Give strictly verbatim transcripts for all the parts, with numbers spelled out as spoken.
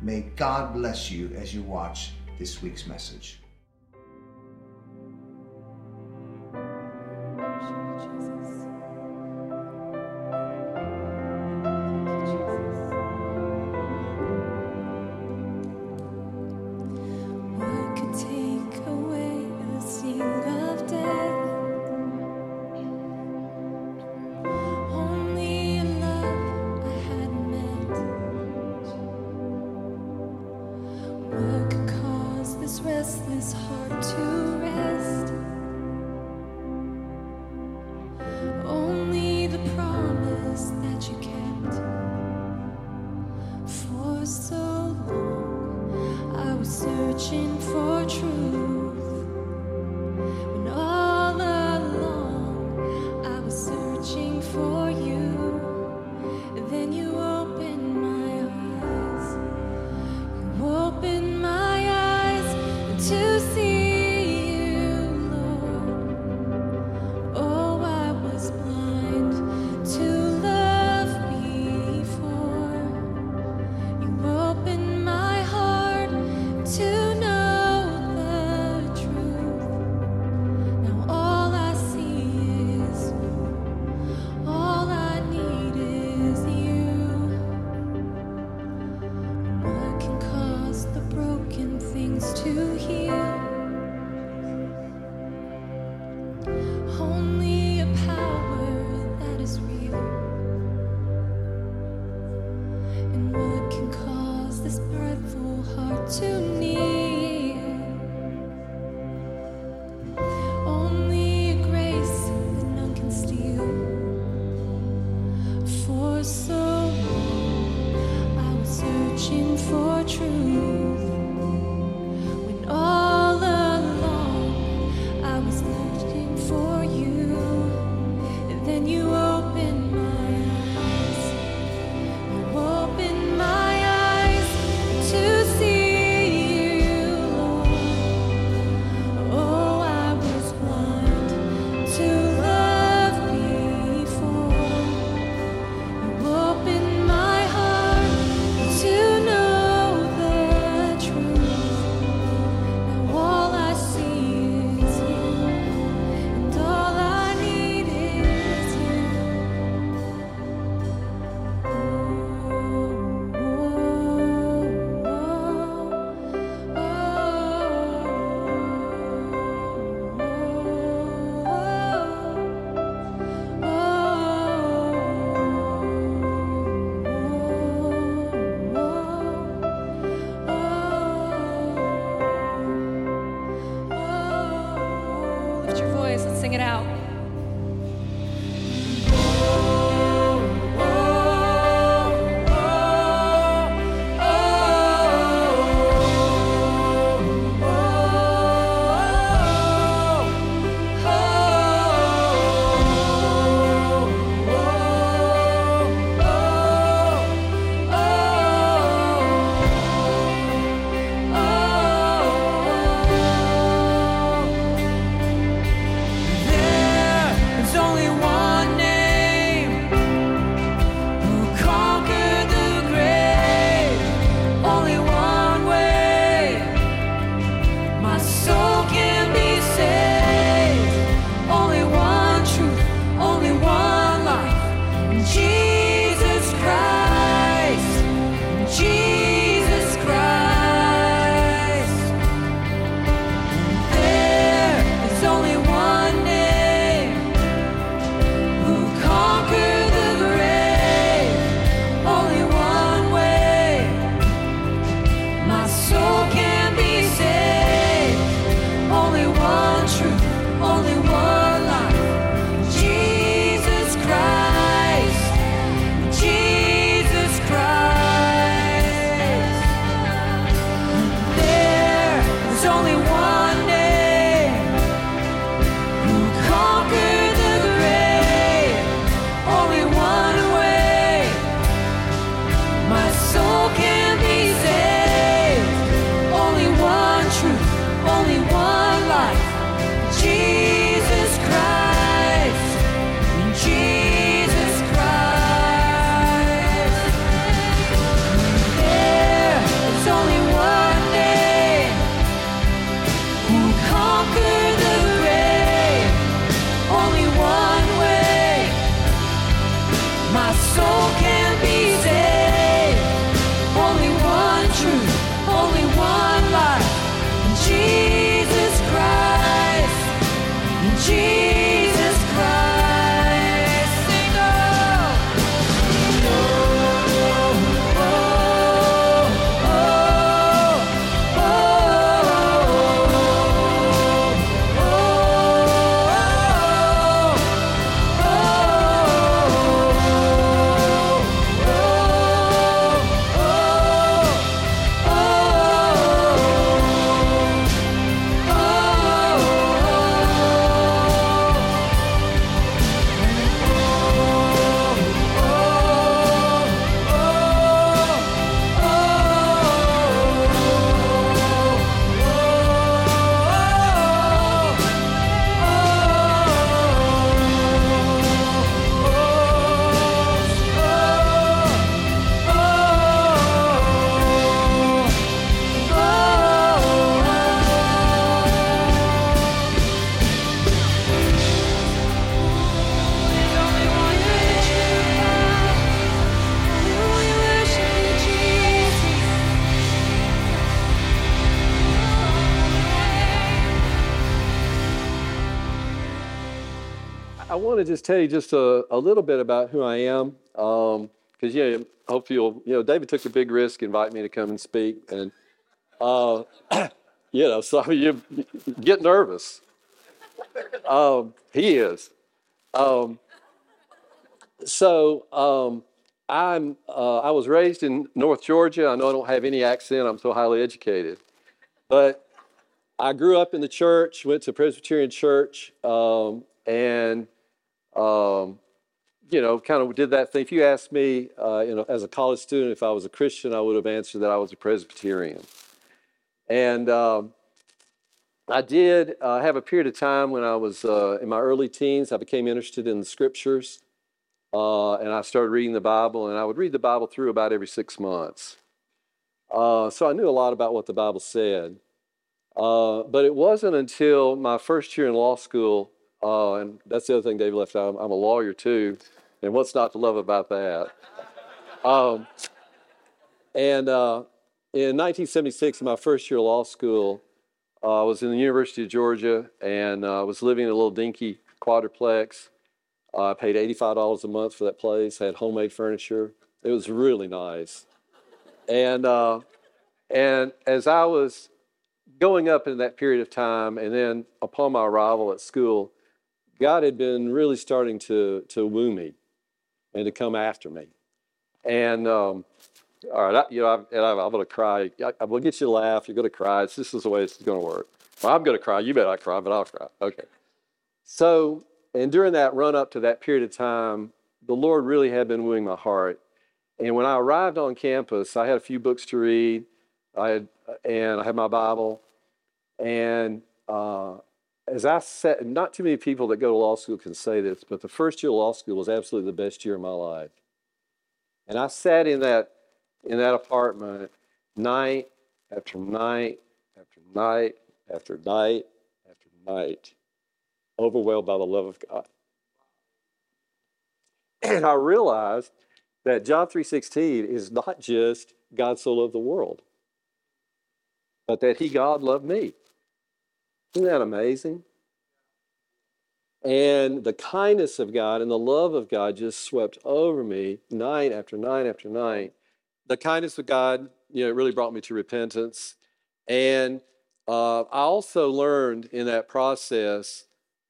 may God bless you as you watch this week's message. want to just tell you just a, a little bit about who I am, because um, yeah, hopefully you'll, you know, David took a big risk, invite me to come and speak, and uh, you know, so you get nervous. Um, he is. Um, so um, I'm. Uh, I was raised in North Georgia. I know I don't have any accent. I'm so highly educated, but I grew up in the church. Went to Presbyterian Church. Um, And, um, you know, kind of did that thing. If you asked me, uh, you know, as a college student, if I was a Christian, I would have answered that I was a Presbyterian. And um, I did uh, have a period of time when I was uh, in my early teens. I became interested in the scriptures, uh, and I started reading the Bible. And I would read the Bible through about every six months. Uh, so I knew a lot about what the Bible said. Uh, but it wasn't until my first year in law school. Uh, and that's the other thing David left out. I'm, I'm a lawyer too, and what's not to love about that? Um, and uh, in nineteen seventy-six, in my first year of law school, uh, I was in the University of Georgia, and I uh, was living in a little dinky quadruplex. Uh, I paid eighty-five dollars a month for that place. I had homemade furniture. It was really nice. And uh, and as I was going up in that period of time, and then upon my arrival at school, God had been really starting to to woo me and to come after me. And, um, all right, I, you know, I'm, and I'm, I'm going to cry. I, I'm going to get you to laugh. You're going to cry. It's, this is the way it's going to work. Well, I'm going to cry. You bet I cry, but I'll cry. Okay. So, and during that run up to that period of time, the Lord really had been wooing my heart. And when I arrived on campus, I had a few books to read. I had, and I had my Bible. And, uh, As I said, not too many people that go to law school can say this, but the first year of law school was absolutely the best year of my life. And I sat in that in that apartment night after night after night after night after night, overwhelmed by the love of God. And I realized that John three sixteen is not just God so loved the world, but that He, God, loved me. Isn't that amazing? And the kindness of God and the love of God just swept over me night after night after night. The kindness of God, you know, really brought me to repentance. And uh, I also learned in that process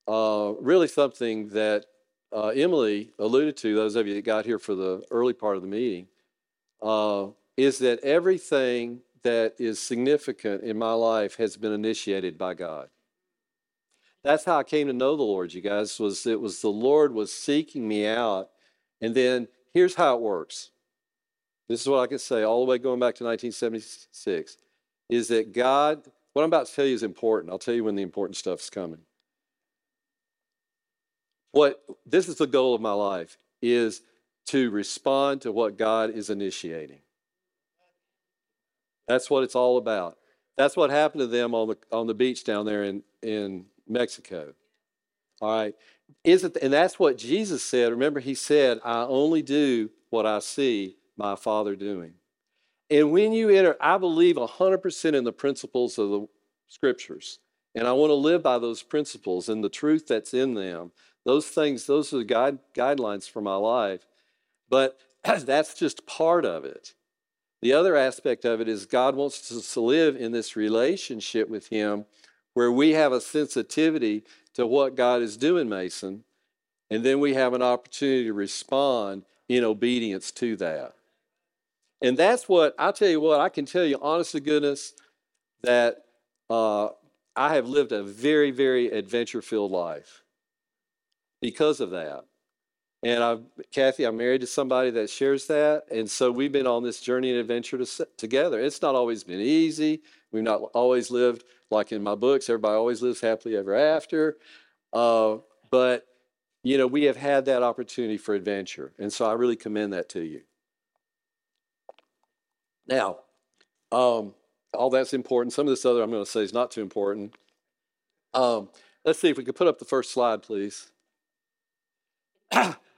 uh, really something that uh, Emily alluded to, those of you that got here for the early part of the meeting, uh, is that everything that is significant in my life has been initiated by God. That's how I came to know the Lord, you guys, was it was the Lord was seeking me out. And then here's how it works. This is what I can say all the way going back to nineteen seventy-six, is that God, what I'm about to tell you is important. I'll tell you when the important stuff's coming. What this is the goal of my life, is to respond to what God is initiating. That's what it's all about. That's what happened to them on the on the beach down there in, in Mexico. All right. Isn't and that's what Jesus said. Remember, He said, I only do what I see my Father doing. And when you enter, I believe one hundred percent in the principles of the Scriptures. And I want to live by those principles and the truth that's in them. Those things, those are the guide, guidelines for my life. But that's just part of it. The other aspect of it is God wants us to live in this relationship with Him where we have a sensitivity to what God is doing, Mason, and then we have an opportunity to respond in obedience to that. And that's what, I'll tell you what, I can tell you, honest to goodness, that uh, I have lived a very, very adventure-filled life because of that. And I've, Kathy, I'm married to somebody that shares that. And so we've been on this journey and adventure to, together. It's not always been easy. We've not always lived, like in my books, everybody always lives happily ever after. Uh, but, you know, we have had that opportunity for adventure. And so I really commend that to you. Now, um, all that's important. Some of this other I'm going to say is not too important. Um, let's see if we could put up the first slide, please.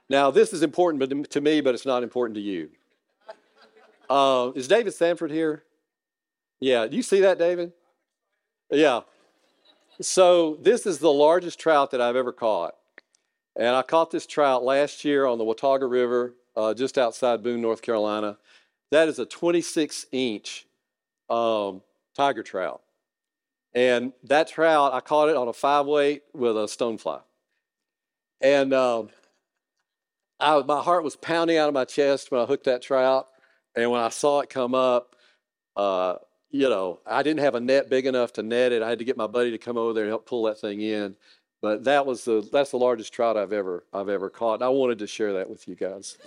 Now, this is important to me, but it's not important to you. Uh, is David Sanford here? Yeah. Do you see that, David? Yeah. So this is the largest trout that I've ever caught. And I caught this trout last year on the Watauga River, uh, just outside Boone, North Carolina. That is a twenty-six inch um, tiger trout. And that trout, I caught it on a five weight with a stonefly. And um, I, my heart was pounding out of my chest when I hooked that trout. And when I saw it come up, uh, you know, I didn't have a net big enough to net it. I had to get my buddy to come over there and help pull that thing in. But that was the that's the largest trout I've ever I've ever caught. And I wanted to share that with you guys.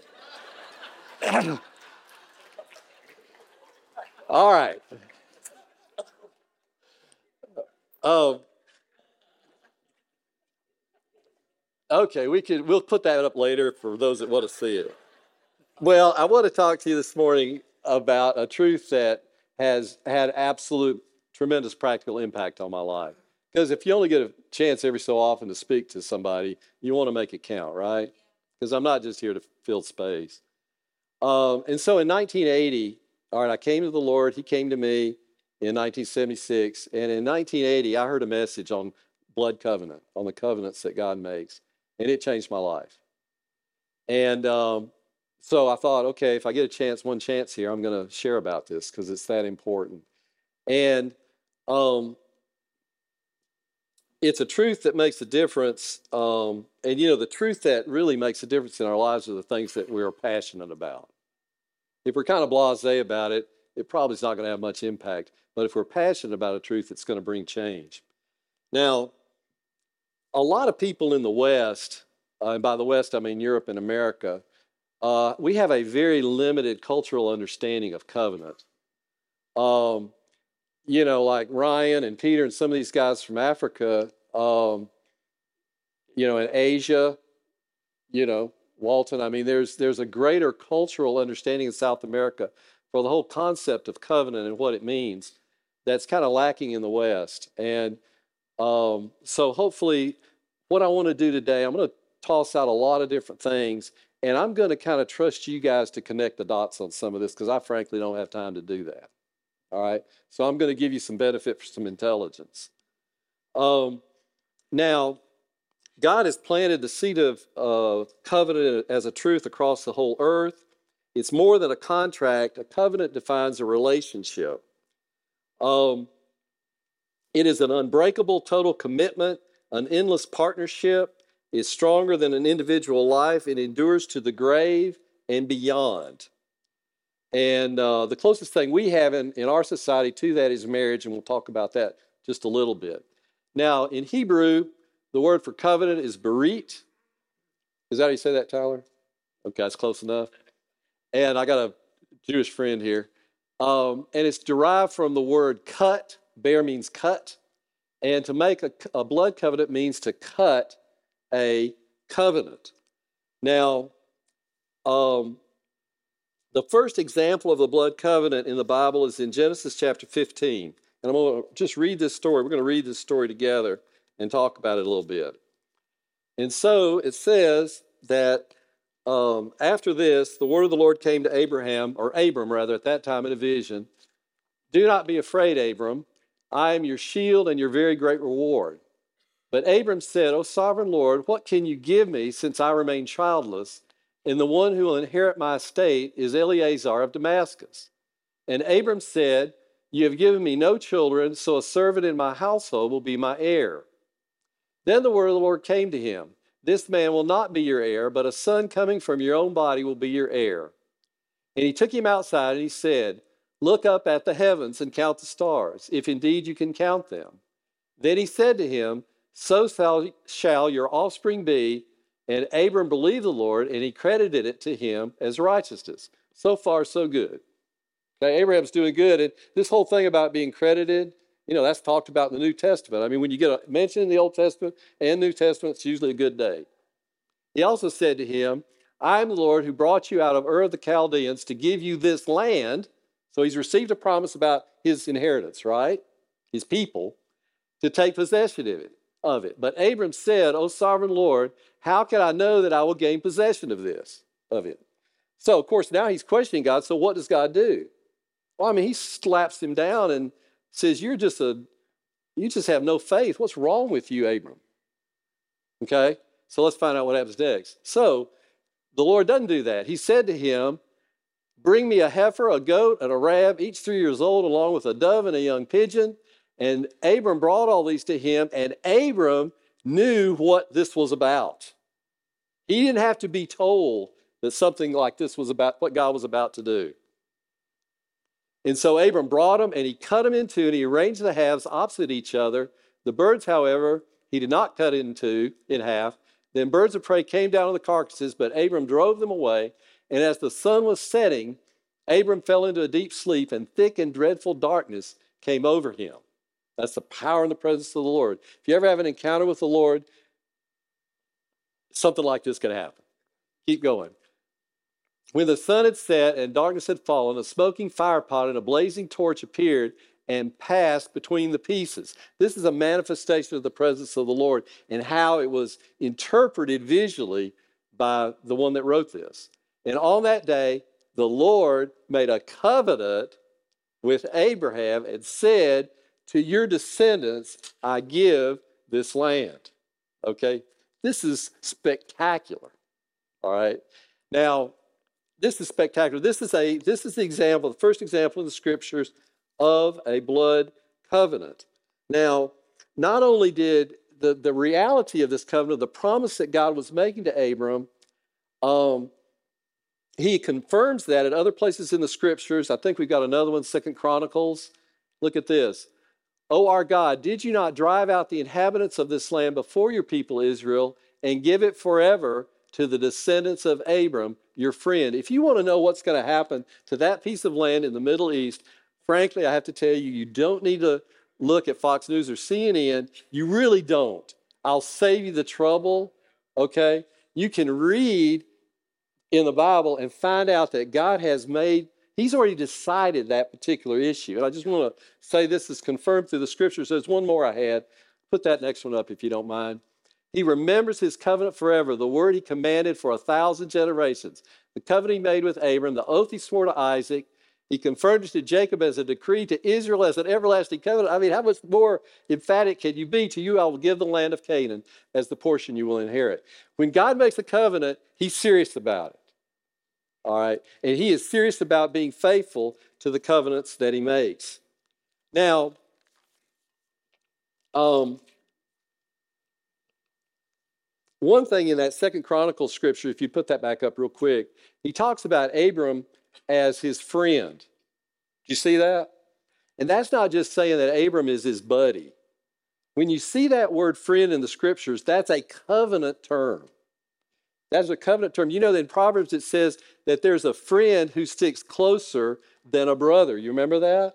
All right. Um, okay, we could we'll put that up later for those that want to see it. Well, I want to talk to you this morning about a truth that has had absolute tremendous practical impact on my life. Because if you only get a chance every so often to speak to somebody, you want to make it count, right? Because I'm not just here to fill space. Um, and so in nineteen eighty, all right, I came to the Lord. He came to me in nineteen seventy-six. And in nineteen eighty, I heard a message on blood covenant, on the covenants that God makes. And it changed my life. And um, so I thought, okay, if I get a chance, one chance here, I'm going to share about this because it's that important. And um it's a truth that makes a difference, um, and, you know, the truth that really makes a difference in our lives are the things that we're passionate about. If we're kind of blasé about it, it probably is not going to have much impact, but if we're passionate about a truth, it's going to bring change. Now, a lot of people in the West, uh, and by the West I mean Europe and America, uh, we have a very limited cultural understanding of covenant. Um You know, like Ryan and Peter and some of these guys from Africa, um, you know, in Asia, you know, Walton. I mean, there's there's a greater cultural understanding in South America for the whole concept of covenant and what it means that's kind of lacking in the West. And um, so hopefully what I want to do today, I'm going to toss out a lot of different things, and I'm going to kind of trust you guys to connect the dots on some of this because I frankly don't have time to do that. All right, so I'm going to give you some benefit for some intelligence. Um, now, God has planted the seed of uh, covenant as a truth across the whole earth. It's more than a contract. A covenant defines a relationship. Um, it is an unbreakable total commitment, an endless partnership. It's stronger than an individual life. It endures to the grave and beyond. And uh, the closest thing we have in, in our society to that is marriage, and we'll talk about that just a little bit. Now, in Hebrew, the word for covenant is berit. Is that how you say that, Tyler? Okay, that's close enough. And I got a Jewish friend here. Um, and it's derived from the word cut. Bear means cut. And to make a, a blood covenant means to cut a covenant. Now, um... the first example of the blood covenant in the Bible is in Genesis chapter fifteen. And I'm going to just read this story. We're going to read this story together and talk about it a little bit. And so it says that um, after this, the word of the Lord came to Abraham, or Abram rather, at that time in a vision. Do not be afraid, Abram. I am your shield and your very great reward. But Abram said, O sovereign Lord, what can you give me since I remain childless? And the one who will inherit my estate is Eleazar of Damascus. And Abram said, you have given me no children, so a servant in my household will be my heir. Then the word of the Lord came to him. This man will not be your heir, but a son coming from your own body will be your heir. And he took him outside and he said, look up at the heavens and count the stars, if indeed you can count them. Then he said to him, so shall your offspring be. And Abram believed the Lord, and he credited it to him as righteousness. So far, so good. Okay, Abraham's doing good. And this whole thing about being credited, you know, that's talked about in the New Testament. I mean, when you get a mention in the Old Testament and New Testament, it's usually a good day. He also said to him, I am the Lord who brought you out of Ur of the Chaldeans to give you this land. So he's received a promise about his inheritance, right? His people, to take possession of it. Of it. But Abram said, O sovereign Lord, how can I know that I will gain possession of this, of it? So, of course, now he's questioning God. So what does God do? Well, I mean, he slaps him down and says, you're just a, you just have no faith. What's wrong with you, Abram? Okay? So let's find out what happens next. So the Lord doesn't do that. He said to him, bring me a heifer, a goat, and a ram, each three years old, along with a dove and a young pigeon. And Abram brought all these to him, and Abram knew what this was about. He didn't have to be told that something like this was about what God was about to do. And so Abram brought them, and he cut them in two, and he arranged the halves opposite each other. The birds, however, he did not cut in two, in half. Then birds of prey came down on the carcasses, but Abram drove them away. And as the sun was setting, Abram fell into a deep sleep, and thick and dreadful darkness came over him. That's the power and the presence of the Lord. If you ever have an encounter with the Lord, something like this can happen. Keep going. When the sun had set and darkness had fallen, a smoking fire pot and a blazing torch appeared and passed between the pieces. This is a manifestation of the presence of the Lord and how it was interpreted visually by the one that wrote this. And on that day, the Lord made a covenant with Abraham and said, to your descendants, I give this land. Okay? This is spectacular. All right? Now, this is spectacular. This is a this is the example, the first example in the scriptures of a blood covenant. Now, not only did the, the reality of this covenant, the promise that God was making to Abram, um, he confirms that at other places in the scriptures. I think we've got another one, Second Chronicles. Look at this. O our God, did you not drive out the inhabitants of this land before your people Israel and give it forever to the descendants of Abram, your friend? If you want to know what's going to happen to that piece of land in the Middle East, frankly, I have to tell you, you don't need to look at Fox News or C N N. You really don't. I'll save you the trouble, okay? You can read in the Bible and find out that God has made He's already decided that particular issue. And I just want to say this is confirmed through the scriptures. There's one more I had. Put that next one up if you don't mind. He remembers his covenant forever, the word he commanded for a thousand generations, the covenant he made with Abram, the oath he swore to Isaac. He confirmed it to Jacob as a decree, to Israel as an everlasting covenant. I mean, how much more emphatic can you be? To you, I will give the land of Canaan as the portion you will inherit. When God makes a covenant, he's serious about it. All right, and he is serious about being faithful to the covenants that he makes. Now, um, one thing in that Second Chronicles scripture, if you put that back up real quick, he talks about Abram as his friend. Do you see that? And that's not just saying that Abram is his buddy. When you see that word friend in the scriptures, that's a covenant term. That's a covenant term. You know that in Proverbs it says that there's a friend who sticks closer than a brother. You remember that?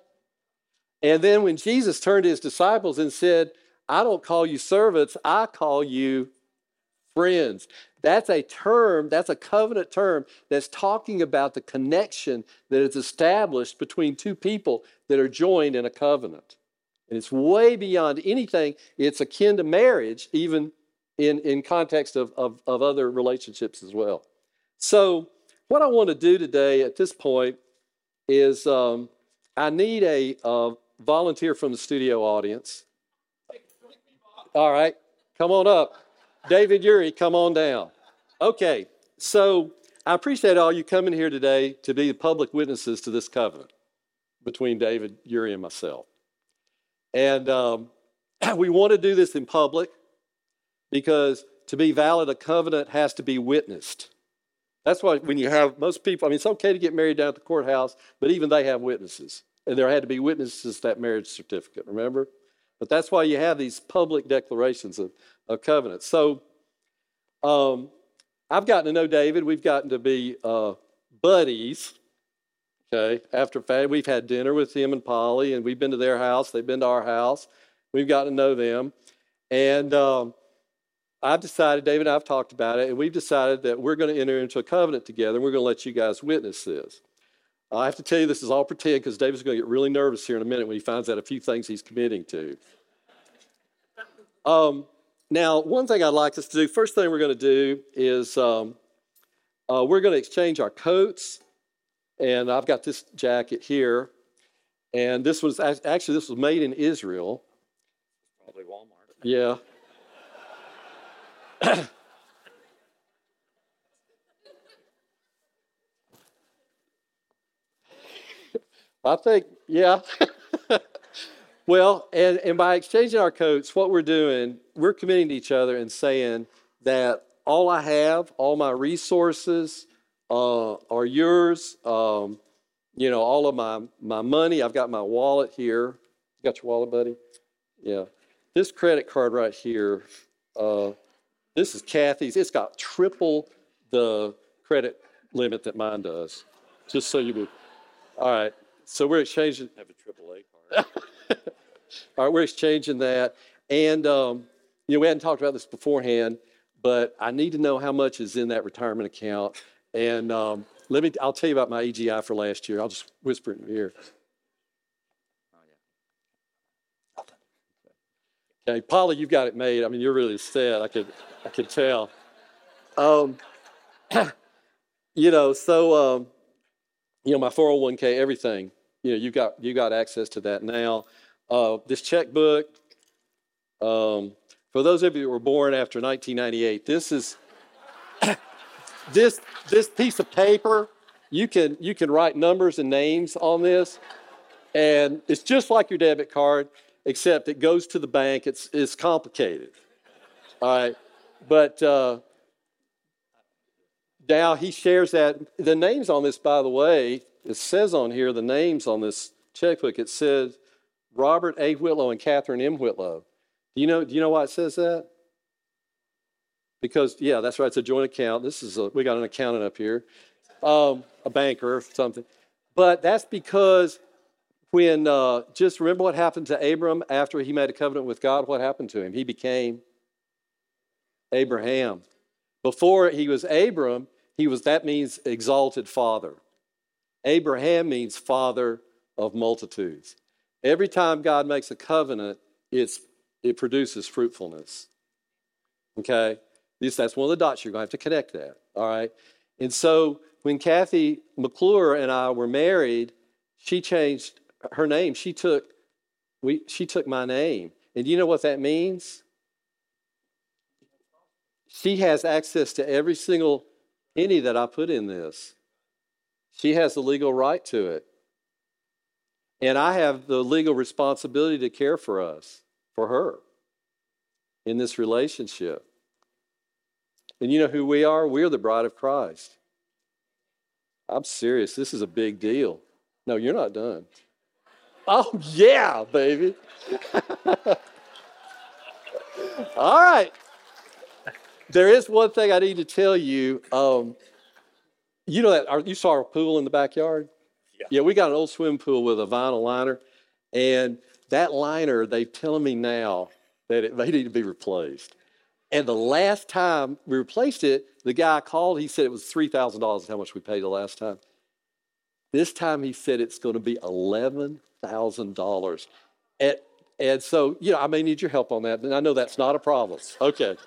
And then when Jesus turned to his disciples and said, I don't call you servants, I call you friends. That's a term, that's a covenant term that's talking about the connection that is established between two people that are joined in a covenant. And it's way beyond anything. It's akin to marriage, even In, in context of, of, of other relationships as well. So what I want to do today at this point is um, I need a uh, volunteer from the studio audience. All right, come on up. David Uri, come on down. Okay, so I appreciate all you coming here today to be the public witnesses to this covenant between David Uri and myself. And um, we want to do this in public, because to be valid, a covenant has to be witnessed. That's why when you have most people, I mean, it's okay to get married down at the courthouse, but even they have witnesses. And there had to be witnesses to that marriage certificate, remember? But that's why you have these public declarations of, of covenant. So um, I've gotten to know David. We've gotten to be uh, buddies, okay? After fact, we've had dinner with him and Polly, and we've been to their house. They've been to our house. We've gotten to know them. And Um, I've decided, David and I have talked about it, and we've decided that we're going to enter into a covenant together, and we're going to let you guys witness this. I have to tell you, this is all pretend, because David's going to get really nervous here in a minute when he finds out a few things he's committing to. Um, now, one thing I'd like us to do, first thing we're going to do is um, uh, we're going to exchange our coats, and I've got this jacket here, and this was, actually, this was made in Israel. Probably Walmart. Yeah. I think, yeah. Well, and, and by exchanging our coats, what we're doing, we're committing to each other and saying that all I have, all my resources uh, are yours. Um, you know, all of my, my money. I've got my wallet here. You got your wallet, buddy? Yeah. This credit card right here, uh, this is Kathy's. It's got triple the credit limit that mine does, just so you would. All right. So we're exchanging. I have a triple A card. All right, we're exchanging that. And, um, you know, we hadn't talked about this beforehand, but I need to know how much is in that retirement account. And um, let me, I'll tell you about my E G I for last year. I'll just whisper it in your ear. Oh, yeah. Okay, Polly, you've got it made. I mean, you're really sad. I could, I could tell. Um, you know, so, um, you know, my four oh one k, everything, you know, you got, you got access to that now. Uh, this checkbook, um, for those of you that were born after nineteen ninety-eight, this is this this piece of paper. You can you can write numbers and names on this, and it's just like your debit card, except it goes to the bank. It's it's complicated, all right. But uh, now he shares that the names on this. By the way, it says on here the names on this checkbook. It says Robert A. Whitlow and Catherine M. Whitlow. Do you know? Do you know why it says that? Because yeah, that's right. It's a joint account. This is a, we got an accountant up here, um, a banker or something. But that's because when uh, just remember what happened to Abram after he made a covenant with God. What happened to him? He became Abraham. Before he was Abram, he was that means exalted father. Abraham means father of multitudes. Every time God makes a covenant, it's, it produces fruitfulness, okay? This, that's one of the dots. You're going to have to connect that, all right? And so when Kathy McClure and I were married, she changed her name. She took we she took my name. And you know what that means? She has access to every single penny that I put in this. She has the legal right to it. And I have the legal responsibility to care for us, for her, in this relationship. And you know who we are? We're the bride of Christ. I'm serious. This is a big deal. No, you're not done. Oh, yeah, baby. All right. There is one thing I need to tell you. Um, you know that our, you saw our pool in the backyard? Yeah, we got an old swim pool with a vinyl liner, and that liner, they're telling me now that it may need to be replaced. And the last time we replaced it, the guy called, he said it was three thousand dollars how much we paid the last time. This time he said it's going to be eleven thousand dollars. And, and so, you know, I may need your help on that, but I know that's not a problem. Okay.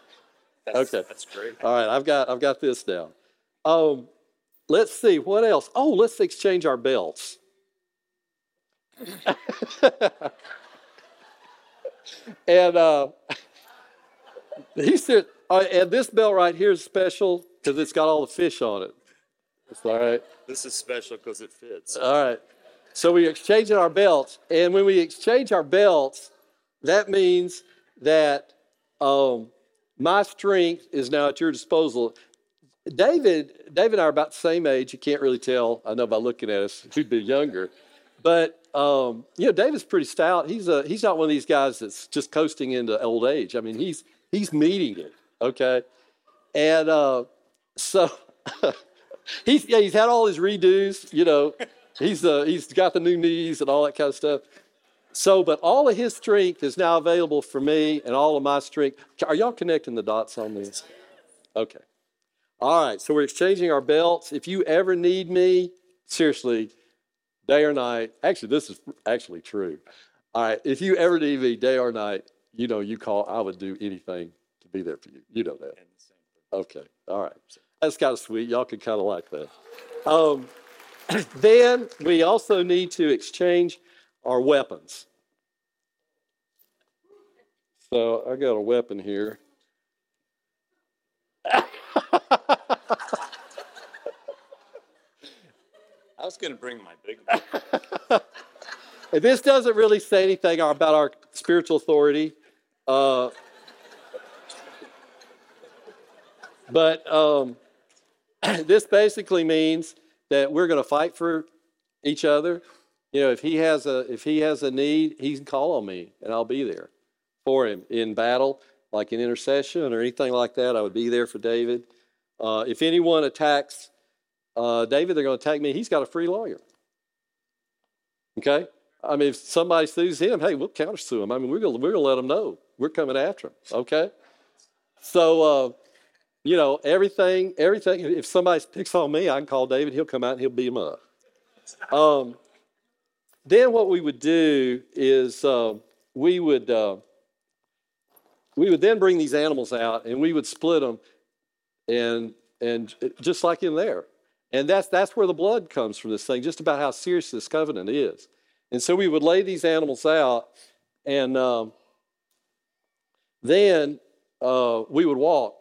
That's, okay. That's great. All right, I've got I've got this now. Um Let's see, what else? Oh, let's exchange our belts. and uh, he said, uh, and this belt right here is special because it's got all the fish on it. It's all right. This is special because it fits. All right. So we're exchanging our belts. And when we exchange our belts, that means that um, my strength is now at your disposal. David, David and I are about the same age. You can't really tell. I know by looking at us, we'd be younger. But um, you know, David's pretty stout. He's a, he's not one of these guys that's just coasting into old age. I mean, he's he's meeting it. Okay, and uh, so he's yeah, he's had all his redos. You know, he's uh, he's got the new knees and all that kind of stuff. So, but all of his strength is now available for me, and all of my strength. Are y'all connecting the dots on this? Okay. All right, so we're exchanging our belts. If you ever need me, seriously, day or night. Actually, this is actually true. All right, if you ever need me, day or night, you know, you call. I would do anything to be there for you. You know that. Okay, all right. That's kind of sweet. Y'all could kind of like that. Um, then we also need to exchange our weapons. So I got a weapon here. I was going to bring my big one. This doesn't really say anything about our spiritual authority. Uh, but um, this basically means that we're going to fight for each other. You know, if he has a if he has a need, he can call on me, and I'll be there for him in battle, like in intercession or anything like that. I would be there for David. Uh, if anyone attacks uh, David, they're going to attack me. He's got a free lawyer. Okay, I mean, if somebody sues him, hey, we'll countersue him. I mean, we're gonna we're gonna let them know we're coming after him. Okay, so uh, you know everything everything. If somebody picks on me, I can call David. He'll come out and he'll beat him up. Um, Then what we would do is uh, we would uh, we would then bring these animals out and we would split them, and and just like in there, and that's that's where the blood comes from. This thing, just about how serious this covenant is, and so we would lay these animals out, and um, then uh, we would walk,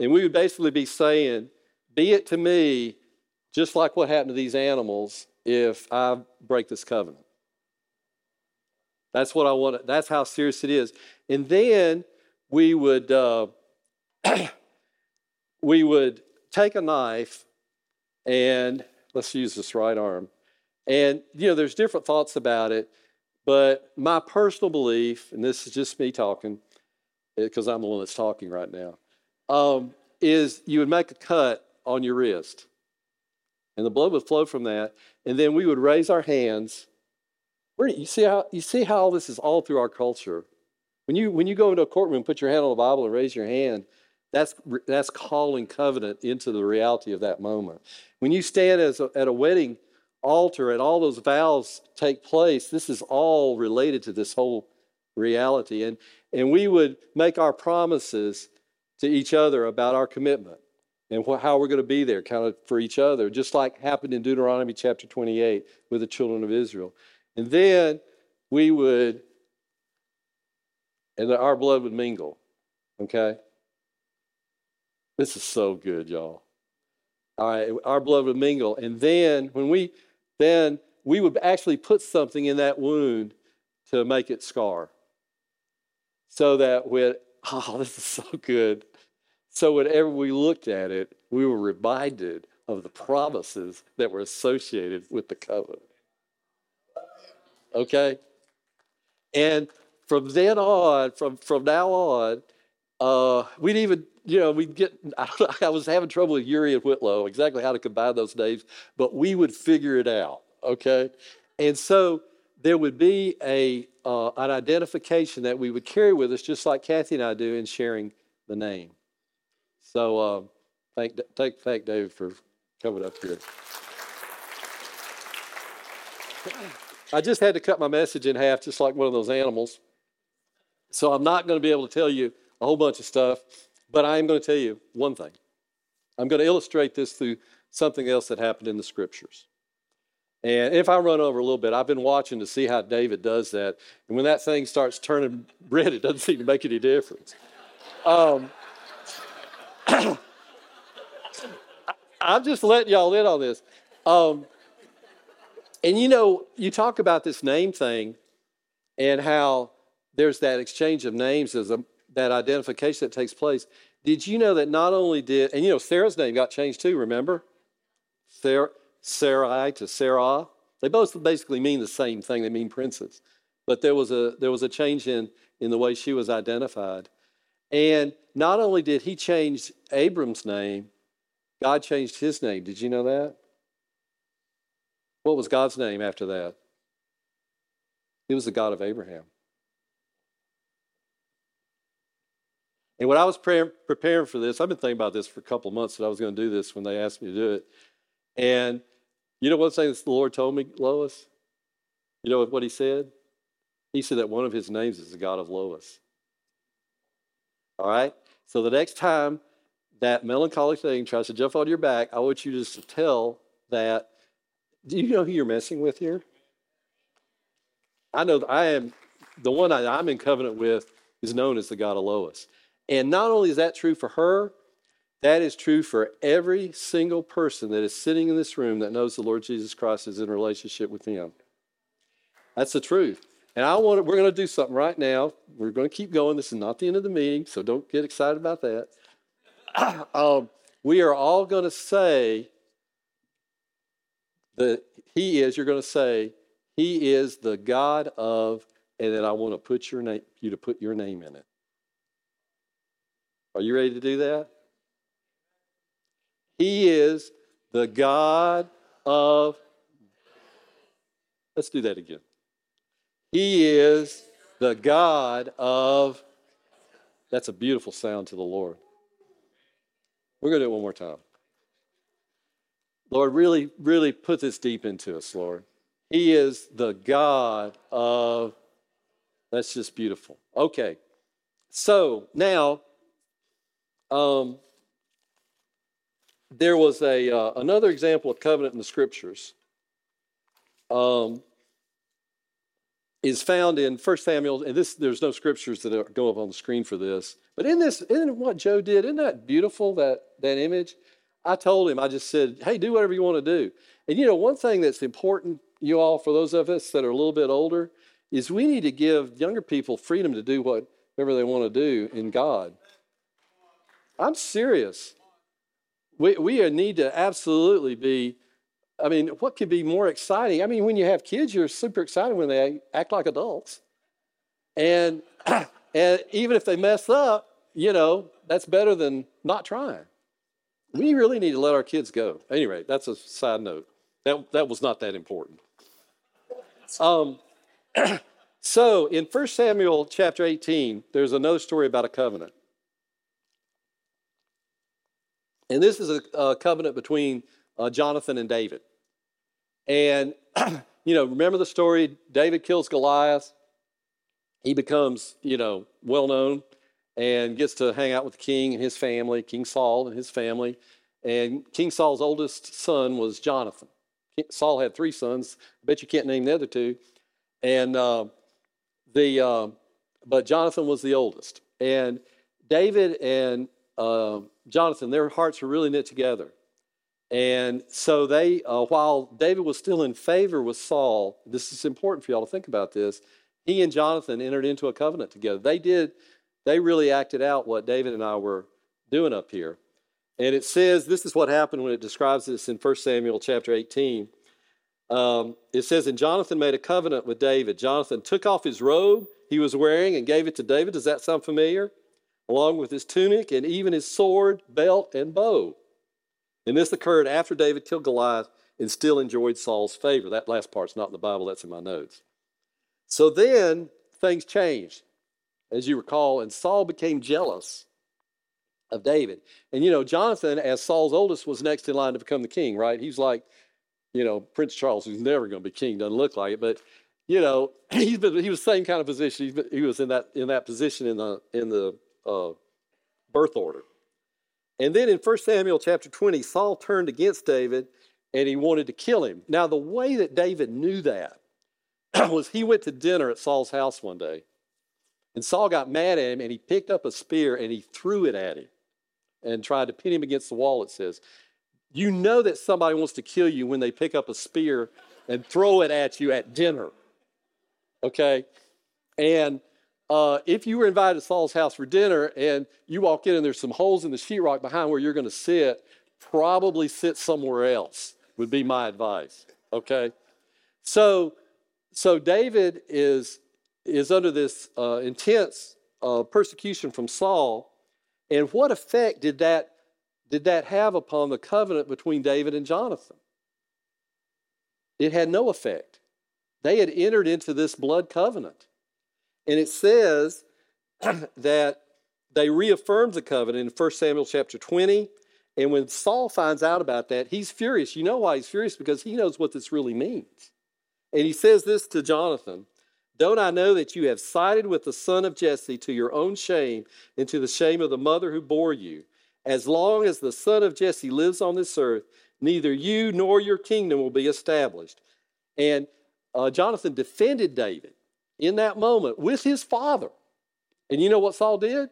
and we would basically be saying, "Be it to me, just like what happened to these animals." If I break this covenant, that's what I want. That's how serious it is. And then we would uh, we would take a knife and let's use this right arm. And you know, there's different thoughts about it, but my personal belief, and this is just me talking, because I'm the one that's talking right now, um, is you would make a cut on your wrist. And the blood would flow from that, and then we would raise our hands. You see how you see how this is all through our culture. When you when you go into a courtroom, put your hand on the Bible and raise your hand, that's that's calling covenant into the reality of that moment. When you stand as a, at a wedding altar and all those vows take place, this is all related to this whole reality. And and we would make our promises to each other about our commitment. And how we're going to be there, kind of for each other, just like happened in Deuteronomy chapter twenty-eight with the children of Israel. And then we would, and our blood would mingle, okay? This is so good, y'all. All right, our blood would mingle. And then when we, then we would actually put something in that wound to make it scar. So that when, oh, this is so good. So whenever we looked at it, we were reminded of the promises that were associated with the covenant. Okay? And from then on, from, from now on, uh, we'd even, you know, we'd get, I, don't know, I was having trouble with Uri and Whitlow, exactly how to combine those names, but we would figure it out, okay? And so there would be a uh, an identification that we would carry with us, just like Kathy and I do in sharing the name. So uh, thank, thank, thank David for coming up here. I just had to cut my message in half, just like one of those animals. So I'm not going to be able to tell you a whole bunch of stuff, but I am going to tell you one thing. I'm going to illustrate this through something else that happened in the Scriptures. And if I run over a little bit, I've been watching to see how David does that. And when that thing starts turning red, it doesn't seem to make any difference. Um I'm just letting y'all in on this. Um, and, you know, you talk about this name thing and how there's that exchange of names, as a, that identification that takes place. Did you know that not only did, and, you know, Sarah's name got changed too, remember? Sarah, Sarai to Sarah. They both basically mean the same thing. They mean princess. But there was a there was a change in, in the way she was identified. And not only did he change Abram's name, God changed his name. Did you know that? What was God's name after that? He was the God of Abraham. And when I was pre- preparing for this, I've been thinking about this for a couple of months that I was going to do this when they asked me to do it. And you know one thing that the Lord told me, Lois? You know what he said? He said that one of his names is the God of Lois. All right? So the next time that melancholy thing tries to jump on your back, I want you just to tell that, do you know who you're messing with here? I know I am, the one I, I'm in covenant with is known as the God of Lois. And not only is that true for her, that is true for every single person that is sitting in this room that knows the Lord Jesus Christ is in relationship with him. That's the truth. And I want to, we're going to do something right now. We're going to keep going. This is not the end of the meeting, so don't get excited about that. um, we are all going to say that he is, you're going to say, he is the God of, and then I want to put your name, you to put your name in it. Are you ready to do that? He is the God of, let's do that again. He is the God of, that's a beautiful sound to the Lord. We're going to do it one more time. Lord, really, really put this deep into us, Lord. He is the God of, that's just beautiful. Okay, so now, um, there was a uh, another example of covenant in the Scriptures. Um. Is found in First Samuel, and this there's no scriptures that go up on the screen for this. But in this, in what Joe did, isn't that beautiful, that, that image? I told him, I just said, hey, do whatever you want to do. And, you know, one thing that's important, you all, for those of us that are a little bit older, is we need to give younger people freedom to do whatever they want to do in God. I'm serious. We, we need to absolutely be, I mean, what could be more exciting? I mean, when you have kids, you're super excited when they act like adults. And and even if they mess up, you know, that's better than not trying. We really need to let our kids go. Anyway, that's a side note. That that was not that important. Um, so in First Samuel chapter eighteen, there's another story about a covenant. And this is a, a covenant between uh, Jonathan and David. And, you know, remember the story, David kills Goliath. He becomes, you know, well-known and gets to hang out with the king and his family, King Saul and his family. And King Saul's oldest son was Jonathan. Saul had three sons. I bet you can't name the other two. And uh, the, uh, but Jonathan was the oldest. And David and uh, Jonathan, their hearts were really knit together. And so they, uh, while David was still in favor with Saul, this is important for y'all to think about this, he and Jonathan entered into a covenant together. They did, they really acted out what David and I were doing up here. And it says, this is what happened when it describes this in First Samuel chapter eighteen. Um, it says, and Jonathan made a covenant with David. Jonathan took off his robe he was wearing and gave it to David. Does that sound familiar? Along with his tunic and even his sword, belt, and bow. And this occurred after David killed Goliath and still enjoyed Saul's favor. That last part's not in the Bible, that's in my notes. So then things changed, as you recall, and Saul became jealous of David. And, you know, Jonathan, as Saul's oldest, was next in line to become the king, right? He's like, you know, Prince Charles, who's never going to be king, doesn't look like it. But, you know, he's been, he was the same kind of position. He was in that in that position in the, in the uh, birth order. And then in First Samuel chapter twenty, Saul turned against David and he wanted to kill him. Now, the way that David knew that was he went to dinner at Saul's house one day. And Saul got mad at him and he picked up a spear and he threw it at him and tried to pin him against the wall, it says. You know that somebody wants to kill you when they pick up a spear and throw it at you at dinner. Okay? And Uh, if you were invited to Saul's house for dinner and you walk in and there's some holes in the sheetrock behind where you're going to sit, probably sit somewhere else would be my advice, okay? So so David is, is under this uh, intense uh, persecution from Saul, and what effect did that, did that have upon the covenant between David and Jonathan? It had no effect. They had entered into this blood covenant. And it says that they reaffirmed the covenant in First Samuel chapter twenty. And when Saul finds out about that, he's furious. You know why he's furious? Because he knows what this really means. And he says this to Jonathan, "Don't I know that you have sided with the son of Jesse to your own shame and to the shame of the mother who bore you? As long as the son of Jesse lives on this earth, neither you nor your kingdom will be established." And uh, Jonathan defended David in that moment with his father. And you know what Saul did?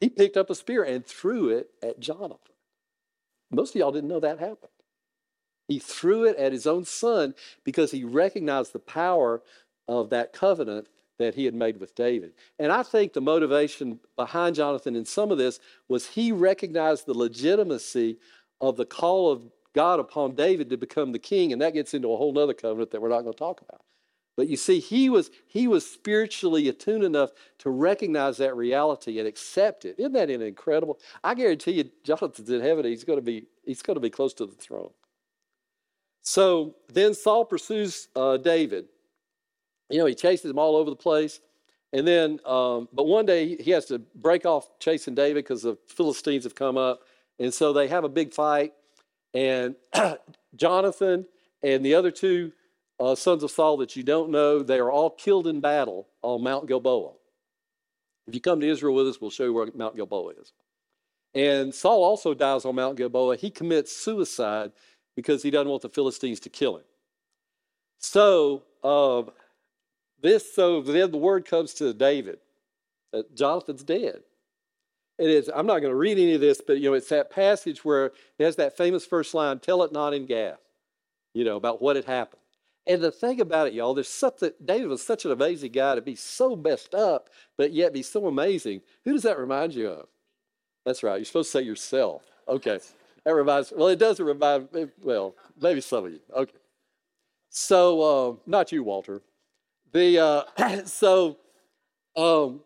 He picked up a spear and threw it at Jonathan. Most of y'all didn't know that happened. He threw it at his own son because he recognized the power of that covenant that he had made with David. And I think the motivation behind Jonathan in some of this was he recognized the legitimacy of the call of God upon David to become the king, and that gets into a whole other covenant that we're not going to talk about. But you see, he was he was spiritually attuned enough to recognize that reality and accept it. Isn't that incredible? I guarantee you, Jonathan's in heaven. He's going to be he's going to be close to the throne. So then Saul pursues uh, David. You know, he chases him all over the place. And then, um, but one day he has to break off chasing David because the Philistines have come up. And so they have a big fight. And Jonathan and the other two uh, sons of Saul that you don't know, they are all killed in battle on Mount Gilboa. If you come to Israel with us, we'll show you where Mount Gilboa is. And Saul also dies on Mount Gilboa. He commits suicide because he doesn't want the Philistines to kill him. So, um, This, so then the word comes to David that Jonathan's dead. It is, I'm not going to read any of this, but, you know, it's that passage where it has that famous first line, tell it not in Gath, you know, about what had happened. And the thing about it, y'all, there's something, David was such an amazing guy to be so messed up, but yet be so amazing. Who does that remind you of? That's right. You're supposed to say yourself. Okay. That reminds, well, it doesn't remind, well, maybe some of you. Okay. So, uh, not you, Walter. The uh, so, um,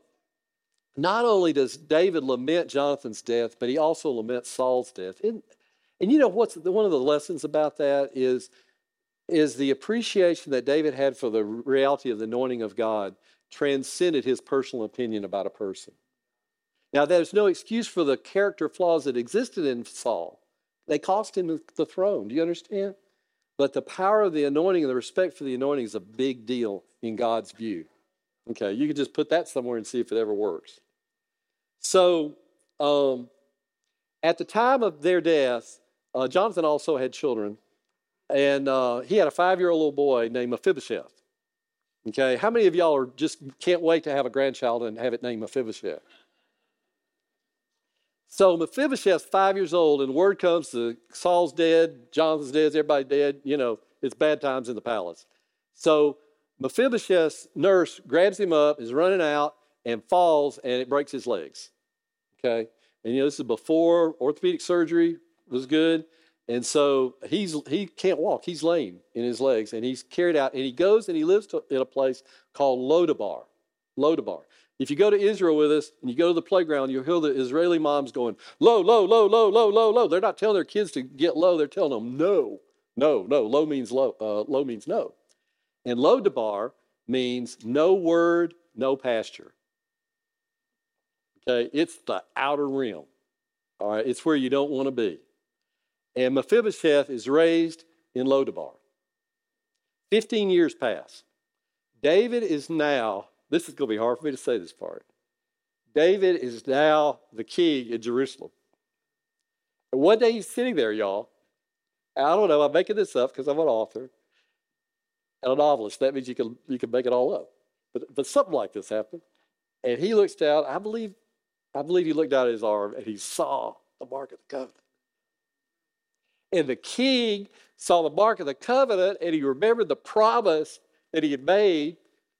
not only does David lament Jonathan's death, but he also laments Saul's death. And, and you know what's the, one of the lessons about that is is the appreciation that David had for the reality of the anointing of God transcended his personal opinion about a person. Now, there's no excuse for the character flaws that existed in Saul. They cost him the throne. Do you understand? But the power of the anointing and the respect for the anointing is a big deal in God's view. Okay, you can just put that somewhere and see if it ever works. So, um, at the time of their death, uh, Jonathan also had children, and uh, he had a five-year-old little boy named Mephibosheth. Okay, how many of y'all are just can't wait to have a grandchild and have it named Mephibosheth? So Mephibosheth's five years old, and word comes to Saul's dead, Jonathan's dead, everybody's dead. You know, it's bad times in the palace. So Mephibosheth's nurse grabs him up, is running out, and falls, and it breaks his legs. Okay? And, you know, this is before orthopedic surgery was good. And so he's he can't walk. He's lame in his legs, and he's carried out. And he goes and he lives to, in a place called Lo Debar. Lo Debar. If you go to Israel with us and you go to the playground, you'll hear the Israeli moms going, low, low, low, low, low, low, low. They're not telling their kids to get low. They're telling them, no, no, no. Low means low. Uh, low means no. And Lo Debar means no word, no pasture. Okay, it's the outer rim. All right, it's where you don't want to be. And Mephibosheth is raised in Lo Debar. Fifteen years pass. David is now... This is going to be hard for me to say this part. David is now the king in Jerusalem. And one day he's sitting there, y'all. I don't know. I'm making this up because I'm an author and a novelist. That means you can you can make it all up. But but something like this happened. And he looks down. I believe I believe he looked down at his arm and he saw the mark of the covenant. And the king saw the mark of the covenant and he remembered the promise that he had made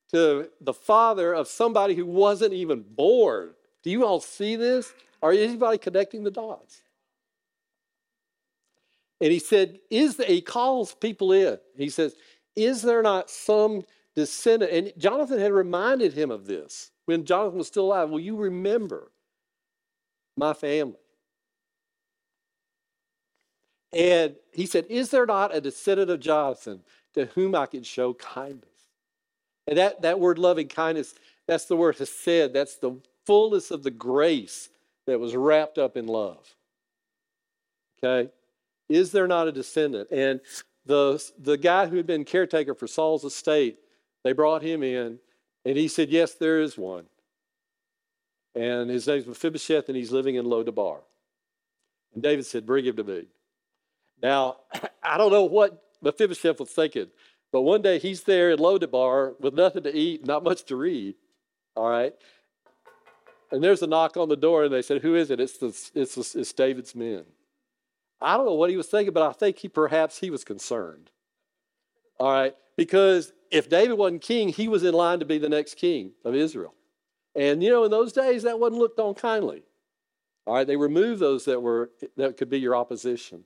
to the father of somebody who wasn't even born. Do you all see this? Or is anybody connecting the dots? And he said, "Is there," he calls people in. He says, "Is there not some descendant?" And Jonathan had reminded him of this when Jonathan was still alive. Will you remember my family? And he said, "Is there not a descendant of Jonathan to whom I can show kindness?" And that, that word loving kindness, that's the word chesed. That's the fullness of the grace that was wrapped up in love. Okay? Is there not a descendant? And the, the guy who had been caretaker for Saul's estate, they brought him in, and he said, yes, there is one. And his name's Mephibosheth, and he's living in Lo Debar. And David said, bring him to me. Now, I don't know what Mephibosheth was thinking. But one day he's there in Lo Debar with nothing to eat, not much to read, all right? And there's a knock on the door, and they said, who is it? It's the, it's, the, it's David's men. I don't know what he was thinking, but I think he perhaps he was concerned. All right, because if David wasn't king, he was in line to be the next king of Israel. And, you know, in those days, that wasn't looked on kindly. All right, they removed those that were that could be your opposition.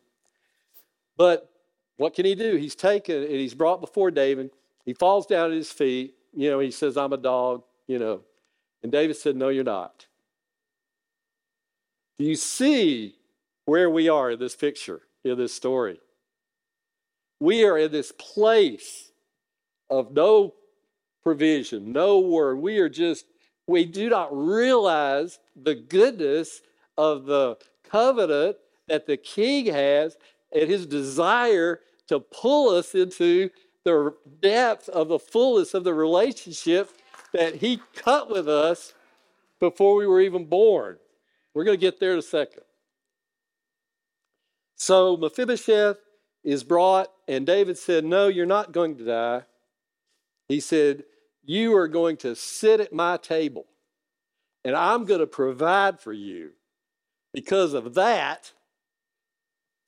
But what can he do? He's taken and he's brought before David. He falls down at his feet. You know, he says, I'm a dog, you know. And David said, no, you're not. Do you see where we are in this picture, in this story? We are in this place of no provision, no word. We are just, we do not realize the goodness of the covenant that the king has and his desire to pull us into the depth of the fullness of the relationship that he cut with us before we were even born. We're going to get there in a second. So Mephibosheth is brought, and David said, no, you're not going to die. He said, you are going to sit at my table, and I'm going to provide for you because of that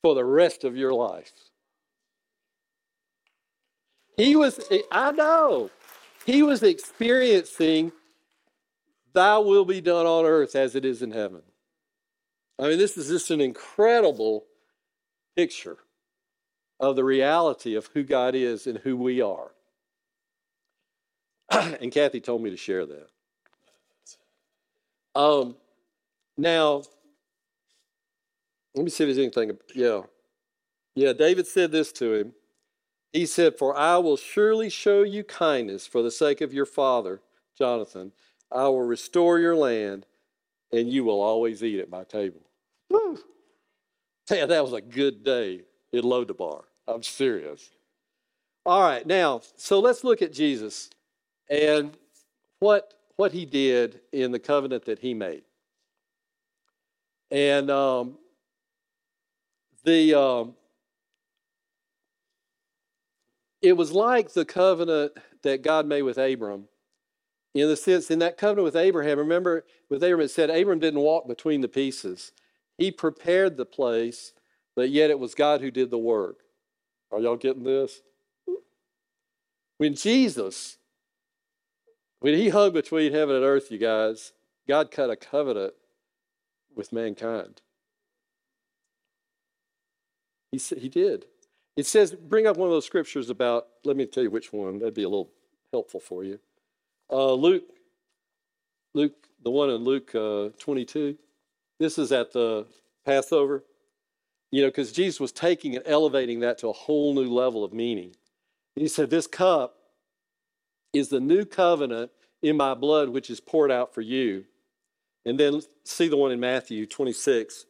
for the rest of your life. He was, I know, he was experiencing thy will be done on earth as it is in heaven. I mean, this is just an incredible picture of the reality of who God is and who we are. And Kathy told me to share that. Um, now, let me see if there's anything. Yeah. Yeah, David said this to him. He said, for I will surely show you kindness for the sake of your father, Jonathan. I will restore your land, and you will always eat at my table. Woo! Tell you, that was a good day in Lo Debar. I'm serious. All right, now, so let's look at Jesus and what what he did in the covenant that he made. And um, the um, it was like the covenant that God made with Abram, in the sense, in that covenant with Abraham, remember with Abram it said, Abram didn't walk between the pieces. He prepared the place, but yet it was God who did the work. Are y'all getting this? When Jesus, when he hung between heaven and earth, you guys, God cut a covenant with mankind. He said, he did. It says, bring up one of those scriptures about, let me tell you which one. That'd be a little helpful for you. Uh, Luke, Luke, the one in Luke uh, twenty-two. This is at the Passover. You know, because Jesus was taking and elevating that to a whole new level of meaning. He said, this cup is the new covenant in my blood, which is poured out for you. And then see the one in Matthew twenty-six.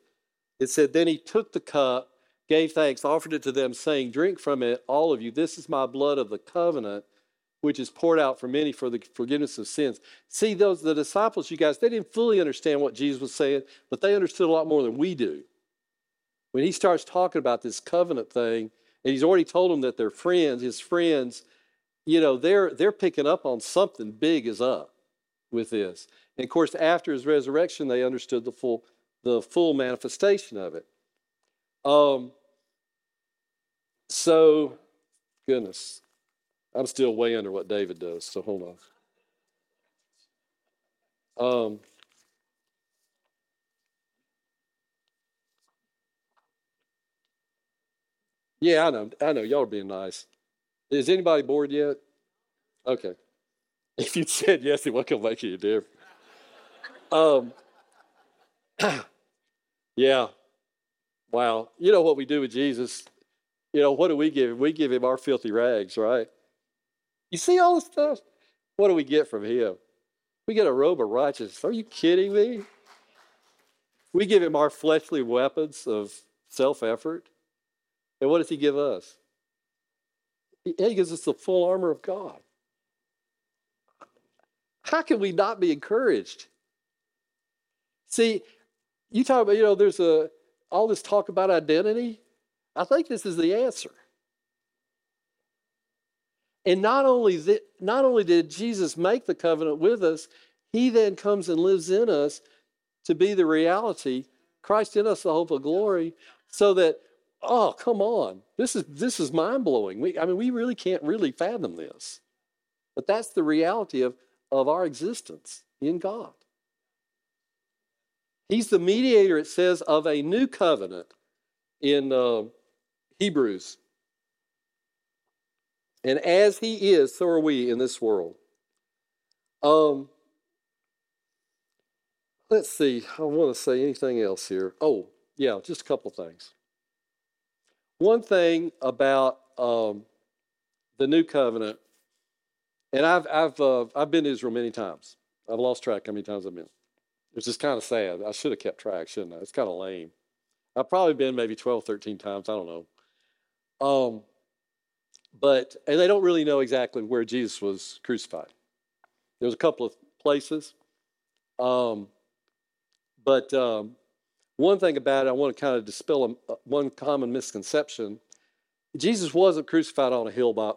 It said, then he took the cup, gave thanks, offered it to them, saying, drink from it, all of you. This is my blood of the covenant, which is poured out for many for the forgiveness of sins. See, those the disciples, you guys, they didn't fully understand what Jesus was saying, but they understood a lot more than we do. When he starts talking about this covenant thing, and he's already told them that their friends, his friends, you know, they're they're picking up on something big is up with this. And of course, after his resurrection, they understood the full the full manifestation of it. Um. So, goodness, I'm still way under what David does. So hold on. Um. Yeah, I know. I know. Y'all are being nice. Is anybody bored yet? Okay. If you said yes, it wasn't going to make you different. Um, yeah. Wow. You know what we do with Jesus? You know, what do we give him? We give him our filthy rags, right? You see all this stuff? What do we get from him? We get a robe of righteousness. Are you kidding me? We give him our fleshly weapons of self-effort. And what does he give us? He gives us the full armor of God. How can we not be encouraged? See, you talk about, you know, there's a all this talk about identity. I think this is the answer. And not only th- not only did Jesus make the covenant with us, he then comes and lives in us to be the reality. Christ in us, the hope of glory. so that, oh, come on. This is this is mind-blowing. We, I mean, we really can't really fathom this. But that's the reality of, of our existence in God. He's the mediator, it says, of a new covenant in uh, Hebrews. And as he is, so are we in this world. Um, let's see. I want to say anything else here. Oh, yeah, just a couple things. One thing about um, the new covenant, and I've I've uh, I've been to Israel many times. I've lost track how many times I've been. It's just kind of sad. I should have kept track, shouldn't I? It's kind of lame. I've probably been maybe twelve, thirteen times. I don't know. Um, but and they don't really know exactly where Jesus was crucified. There was a couple of places, um, but. Um, One thing about it, I want to kind of dispel a, one common misconception. Jesus wasn't crucified on a hill by,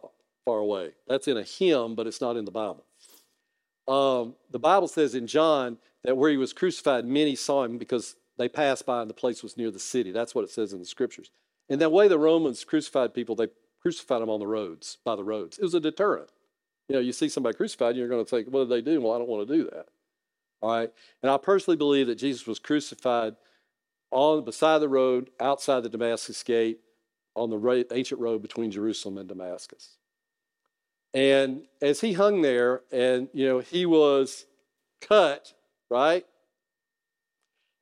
far away. That's in a hymn, but it's not in the Bible. Um, the Bible says in John that where he was crucified, many saw him because they passed by and the place was near the city. That's what it says in the Scriptures. And that way the Romans crucified people, they crucified them on the roads, by the roads. It was a deterrent. You know, you see somebody crucified, and you're going to think, what did they do? Well, I don't want to do that. All right? And I personally believe that Jesus was crucified on beside the road, outside the Damascus gate, on the road, ancient road between Jerusalem and Damascus. And as he hung there, and, you know, he was cut, right?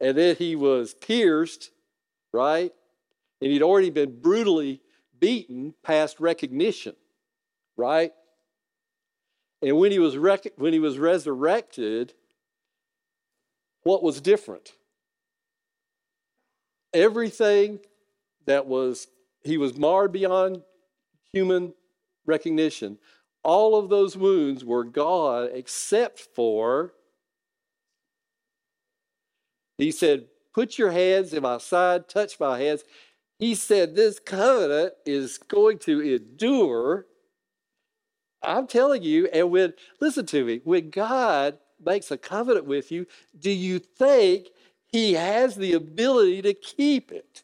And then he was pierced, right? And he'd already been brutally beaten past recognition, right? And when he was rec- when he was resurrected, what was different? Everything that was, he was marred beyond human recognition. All of those wounds were gone except for, he said, put your hands in my side, touch my hands. He said, this covenant is going to endure. I'm telling you, and when, listen to me, when God makes a covenant with you, do you think he has the ability to keep it?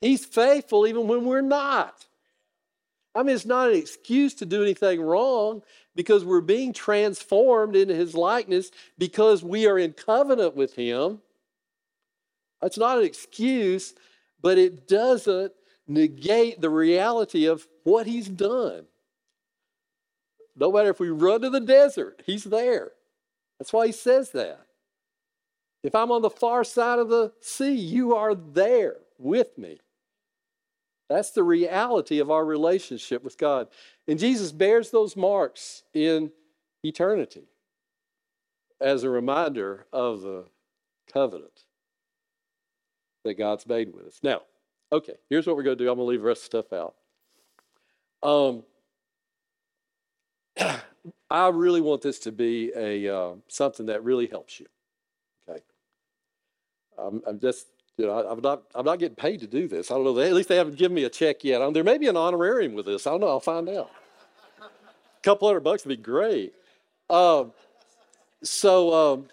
He's faithful even when we're not. I mean, it's not an excuse to do anything wrong because we're being transformed into his likeness because we are in covenant with him. That's not an excuse, but it doesn't negate the reality of what he's done. No matter if we run to the desert, he's there. That's why he says that. If I'm on the far side of the sea, you are there with me. That's the reality of our relationship with God. And Jesus bears those marks in eternity as a reminder of the covenant that God's made with us. Now, okay, here's what we're going to do. I'm going to leave the rest of the stuff out. Um, I really want this to be a uh, something that really helps you. Okay, I'm, I'm just you know I, I'm not I'm not getting paid to do this. I don't know. They, at least they haven't given me a check yet. Um, there may be an honorarium with this. I don't know. I'll find out. A couple hundred bucks would be great. Um, so, um,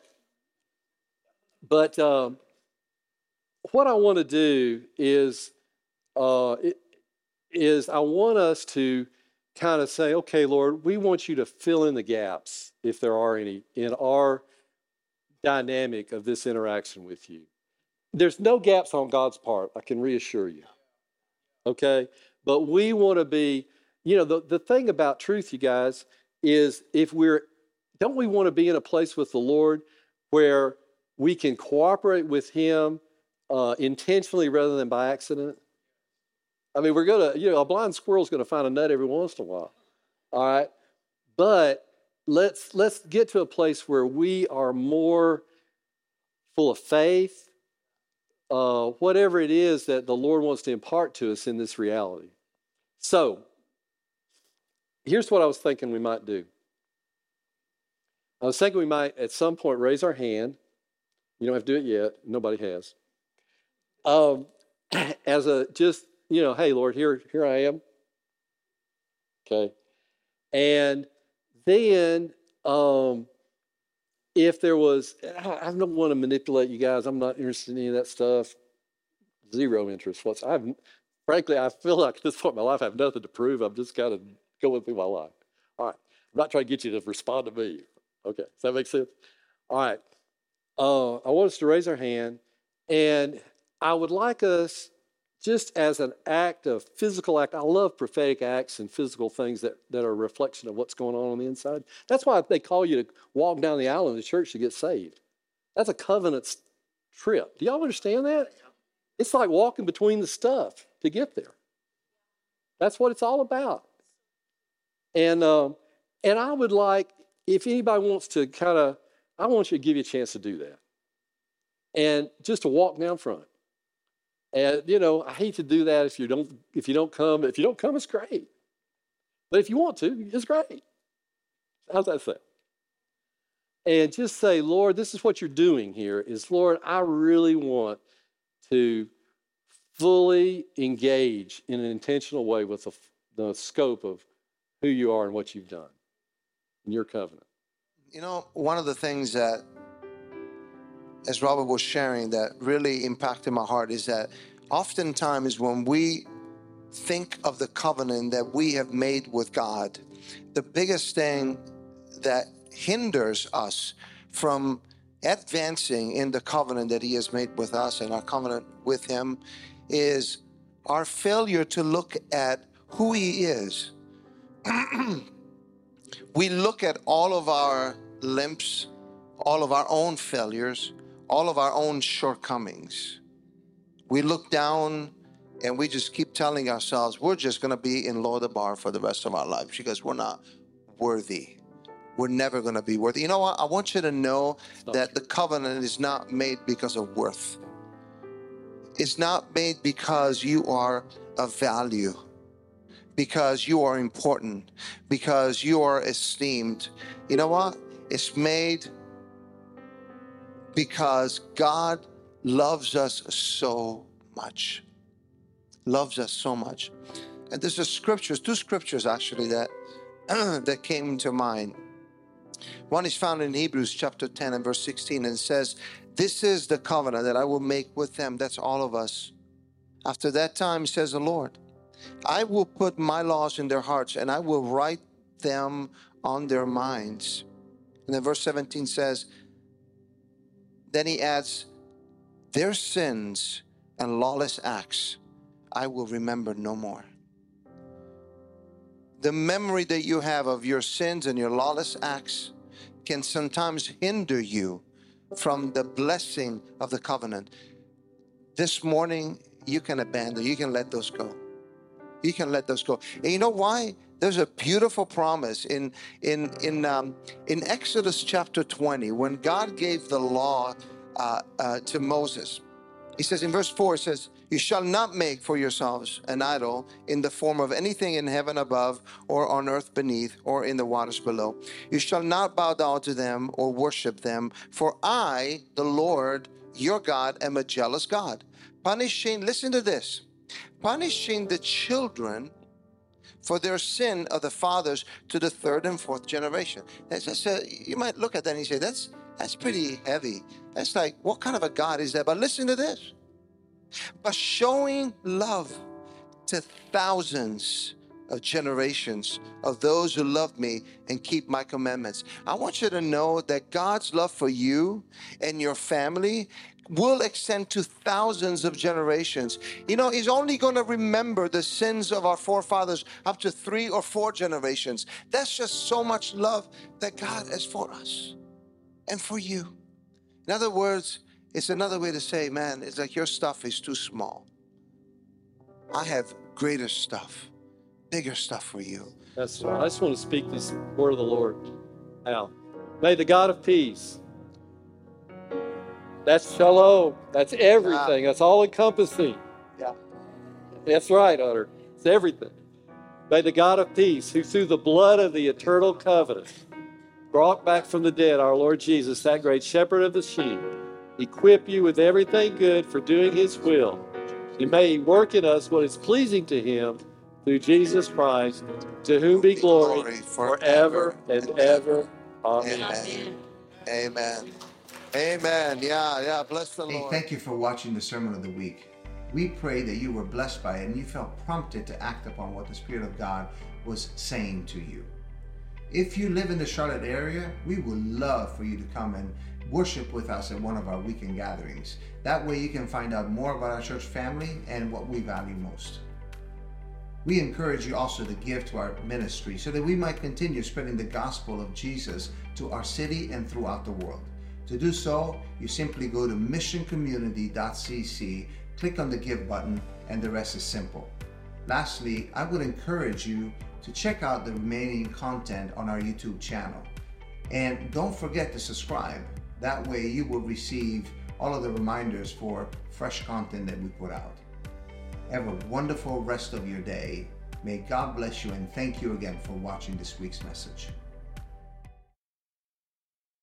but um, what I want to do is uh, it, is I want us to kind of say, okay, Lord, we want you to fill in the gaps, if there are any, in our dynamic of this interaction with you. There's no gaps on God's part, I can reassure you, okay? But we want to be, you know, the, the thing about truth, you guys, is if we're, don't we want to be in a place with the Lord where we can cooperate with him uh, intentionally rather than by accident? I mean, we're going to, you know, a blind squirrel's going to find a nut every once in a while, all right? But let's let's get to a place where we are more full of faith, uh, whatever it is that the Lord wants to impart to us in this reality. So here's what I was thinking we might do. I was thinking we might at some point raise our hand. You don't have to do it yet. Nobody has. Um, as a just... You know, hey, Lord, here, here I am. Okay. And then um, if there was, I don't want to manipulate you guys. I'm not interested in any of that stuff. Zero interest whatsoever. I've, frankly, I feel like at this point in my life, I have nothing to prove. I'm just kind of going through my life. All right. I'm not trying to get you to respond to me. Okay. Does that make sense? All right. Uh, I want us to raise our hand. And I would like us, just as an act of physical act, I love prophetic acts and physical things that, that are a reflection of what's going on on the inside. That's why they call you to walk down the aisle in the church to get saved. That's a covenant trip. Do y'all understand that? It's like walking between the stuff to get there. That's what it's all about. And um, and I would like, if anybody wants to kind of, I want you to give you a chance to do that. And just to walk down front. And, you know, I hate to do that if you don't, if you don't come. If you don't come, it's great. But if you want to, it's great. How's that sound? And just say, Lord, this is what you're doing here is, Lord, I really want to fully engage in an intentional way with the, the scope of who you are and what you've done in your covenant. You know, one of the things that, as Robert was sharing, that really impacted my heart is that oftentimes when we think of the covenant that we have made with God, the biggest thing that hinders us from advancing in the covenant that He has made with us and our covenant with Him is our failure to look at who He is. We look at all of our limps, all of our own failures, all of our own shortcomings. We look down and we just keep telling ourselves, we're just going to be in Lo Debar for the rest of our life because we're not worthy. We're never going to be worthy. You know what? I want you to know that the covenant is not made because of worth. It's not made because you are of value, because you are important, because you are esteemed. You know what? It's made because God loves us so much, loves us so much. And there's a scriptures, two scriptures actually that, that came to mind. One is found in Hebrews chapter ten and verse sixteen, and says, this is the covenant that I will make with them. That's all of us. After that time, says the Lord, I will put my laws in their hearts and I will write them on their minds. And then verse seventeen says, then he adds, their sins and lawless acts I will remember no more. The memory that you have of your sins and your lawless acts can sometimes hinder you from the blessing of the covenant. This morning, you can abandon, you can let those go. You can let those go. And you know why? There's a beautiful promise in in in um, in Exodus chapter twenty when God gave the law uh, uh, to Moses. He says in verse four, it says, "You shall not make for yourselves an idol in the form of anything in heaven above, or on earth beneath, or in the waters below. You shall not bow down to them or worship them, for I, the Lord your God, am a jealous God, punishing." Listen to this, "punishing the children for their sin of the fathers to the third and fourth generation." That's, that's a, you might look at that and you say, that's, that's pretty heavy. That's like, what kind of a God is that? But listen to this. But showing love to thousands of generations of those who love me and keep my commandments. I want you to know that God's love for you and your family will extend to thousands of generations. You know, He's only going to remember the sins of our forefathers up to three or four generations. That's just so much love that God has for us and for you. In other words, it's another way to say, man, it's like your stuff is too small. I have greater stuff, bigger stuff for you. That's right. I just want to speak this word of the Lord now. May the God of peace. That's shalom. That's everything. That's all encompassing. Yeah. That's right, Otter. It's everything. May the God of peace, who through the blood of the eternal covenant brought back from the dead our Lord Jesus, that great shepherd of the sheep, equip you with everything good for doing His will. And may He work in us what is pleasing to Him through Jesus Christ, to whom be glory forever and ever. Amen. Amen. Amen. Yeah, yeah. Bless the hey, Lord. Thank you for watching the Sermon of the Week. We pray that you were blessed by it and you felt prompted to act upon what the Spirit of God was saying to you. If you live in the Charlotte area, we would love for you to come and worship with us at one of our weekend gatherings. That way you can find out more about our church family and what we value most. We encourage you also to give to our ministry so that we might continue spreading the gospel of Jesus to our city and throughout the world. To do so, you simply go to mission community dot c c, click on the Give button, and the rest is simple. Lastly, I would encourage you to check out the remaining content on our YouTube channel. And don't forget to subscribe. That way you will receive all of the reminders for fresh content that we put out. Have a wonderful rest of your day. May God bless you and thank you again for watching this week's message.